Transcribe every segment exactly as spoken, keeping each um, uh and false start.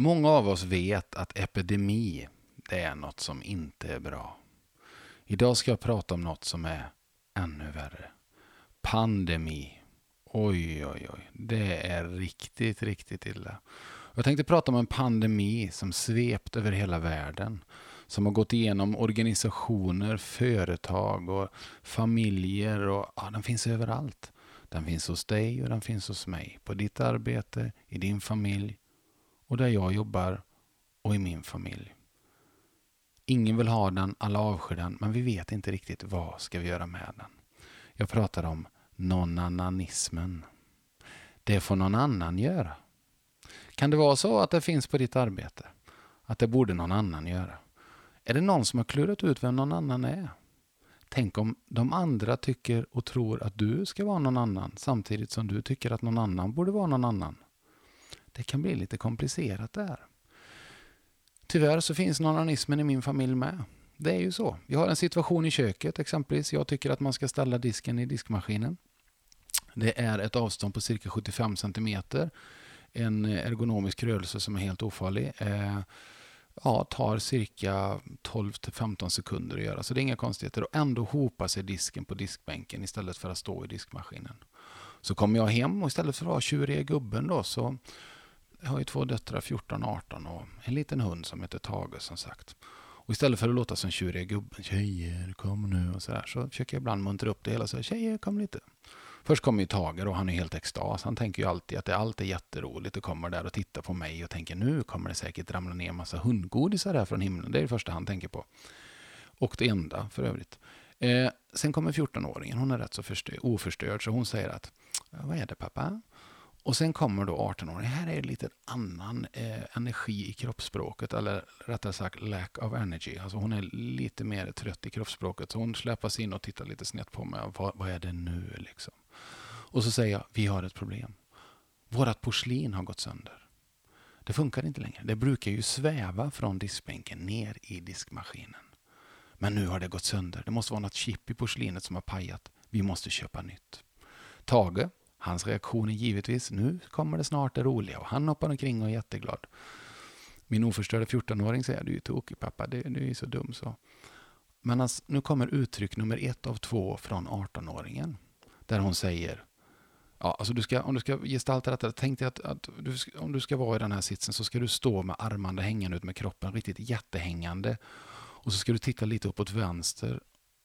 Många av oss vet att epidemi, det är något som inte är bra. Idag ska jag prata om något som är ännu värre. Pandemi. Oj, oj, oj. Det är riktigt, riktigt illa. Jag tänkte prata om en pandemi som svept över hela världen. Som har gått igenom organisationer, företag och familjer. Och, ja, den finns överallt. Den finns hos dig och den finns hos mig. På ditt arbete, i din familj. Och där jag jobbar och i min familj. Ingen vill ha den, alla avskyr den, men vi vet inte riktigt vad ska vi göra med den. Jag pratar om nånannanismen. Det får någon annan göra. Kan det vara så att det finns på ditt arbete? Att det borde någon annan göra? Är det någon som har klurat ut vem någon annan är? Tänk om de andra tycker och tror att du ska vara någon annan samtidigt som du tycker att någon annan borde vara någon annan. Det kan bli lite komplicerat där. Tyvärr så finns nånannanismen i min familj med. Det är ju så. Vi har en situation i köket exempelvis. Jag tycker att man ska ställa disken i diskmaskinen. Det är ett avstånd på cirka sjuttiofem centimeter. En ergonomisk rörelse som är helt ofarlig. Eh, ja, tar cirka tolv till femton sekunder att göra. Så det är inga konstigheter. Och ändå hopar sig disken på diskbänken istället för att stå i diskmaskinen. Så kommer jag hem och istället för att vara tjuriga gubben då så... Jag har ju två döttrar, fjorton och arton, och en liten hund som heter Tage som sagt. Och istället för att låta som tjuriga gubben, tjejer kom nu och sådär, så försöker jag ibland muntra upp det hela så, tjejer kom lite. Först kommer ju Tage och han är helt extas. Han tänker ju alltid att det allt är jätteroligt och kommer där och tittar på mig och tänker nu kommer det säkert ramla ner en massa hundgodisar här från himlen. Det är det första han tänker på. Och det enda för övrigt. Eh, sen kommer fjortonåringen, hon är rätt så förstör, oförstörd så hon säger att, vad är det pappa? Och sen kommer då artonåringen. Här är lite annan eh, energi i kroppsspråket. Eller rättare sagt lack of energy. Alltså hon är lite mer trött i kroppsspråket. Så hon släpas in och tittar lite snett på mig. Vad, vad är det nu liksom? Och så säger jag, vi har ett problem. Vårat porslin har gått sönder. Det funkar inte längre. Det brukar ju sväva från diskbänken ner i diskmaskinen. Men nu har det gått sönder. Det måste vara något chip i porslinet som har pajat. Vi måste köpa nytt. Tage. Hans reaktion är givetvis, nu kommer det snart det roliga. Och han hoppar omkring och är jätteglad. Min oförstörda fjortonåring säger, du är ju tokig pappa, det, du är ju så dum så. Men alltså, nu kommer uttryck nummer ett av två från artonåringen. Där hon säger, ja, alltså du ska, om du ska gestalta detta, tänk dig att, att du, om du ska vara i den här sitsen så ska du stå med armarna hängande ut med kroppen, riktigt jättehängande. Och så ska du titta lite uppåt vänster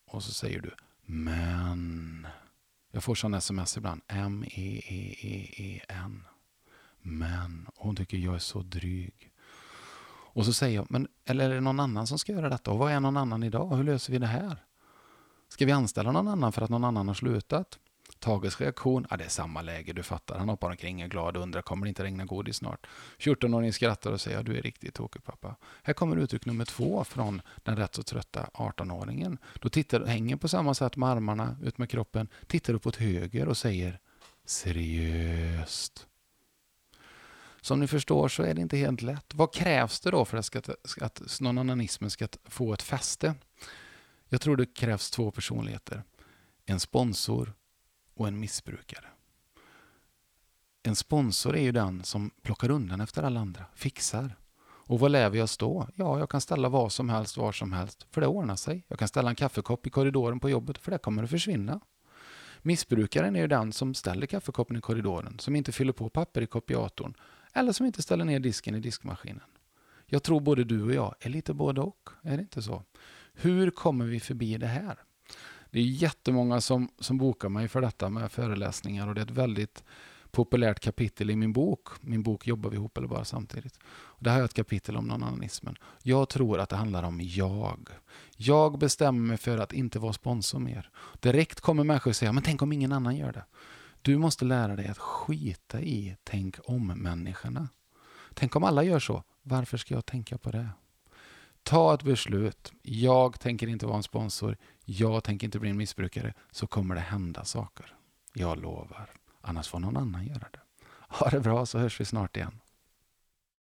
och så säger du, men... Jag får sån sms ibland. M-E-E-E-E-N. Men. Och hon tycker jag är så dryg. Och så säger jag. Men, eller är det någon annan som ska göra detta? Och vad är någon annan idag? Hur löser vi det här? Ska vi anställa någon annan för att någon annan har slutat? Tages reaktion. Ja, det är samma läge, du fattar. Han hoppar omkring och är glad och undrar. Kommer det inte regna godis snart? fjortonåringen skrattar och säger. Ja, du är riktigt tokig pappa. Här kommer uttryck nummer två från den rätt så trötta artonåringen. Då tittar, hänger på samma sätt med armarna ut med kroppen. Tittar uppåt höger och säger. Seriöst. Som ni förstår så är det inte helt lätt. Vad krävs det då för att, att nånannanismen ska få ett fäste? Jag tror det krävs två personligheter. En sponsor och en missbrukare. En sponsor är ju den som plockar undan efter alla andra. Fixar. Och vad lär vi oss då? Ja, jag kan ställa vad som helst, var som helst. För det ordnar sig. Jag kan ställa en kaffekopp i korridoren på jobbet. För det kommer det försvinna. Missbrukaren är ju den som ställer kaffekoppen i korridoren. Som inte fyller på papper i kopiatorn. Eller som inte ställer ner disken i diskmaskinen. Jag tror både du och jag är lite både och. Är det inte så? Hur kommer vi förbi det här? Det är jättemånga som, som bokar mig för detta med föreläsningar och det är ett väldigt populärt kapitel i min bok. Min bok Jobbar vi ihop eller bara samtidigt? Och det här är ett kapitel om nånannanismen. Jag tror att det handlar om jag. Jag bestämmer mig för att inte vara sponsor mer. Direkt kommer människor säga, men tänk om ingen annan gör det. Du måste lära dig att skita i tänk om människorna. Tänk om alla gör så. Varför ska jag tänka på det? Ta ett beslut. Jag tänker inte vara en sponsor. Jag tänker inte bli en missbrukare. Så kommer det hända saker. Jag lovar. Annars får någon annan göra det. Ha det bra så hörs vi snart igen.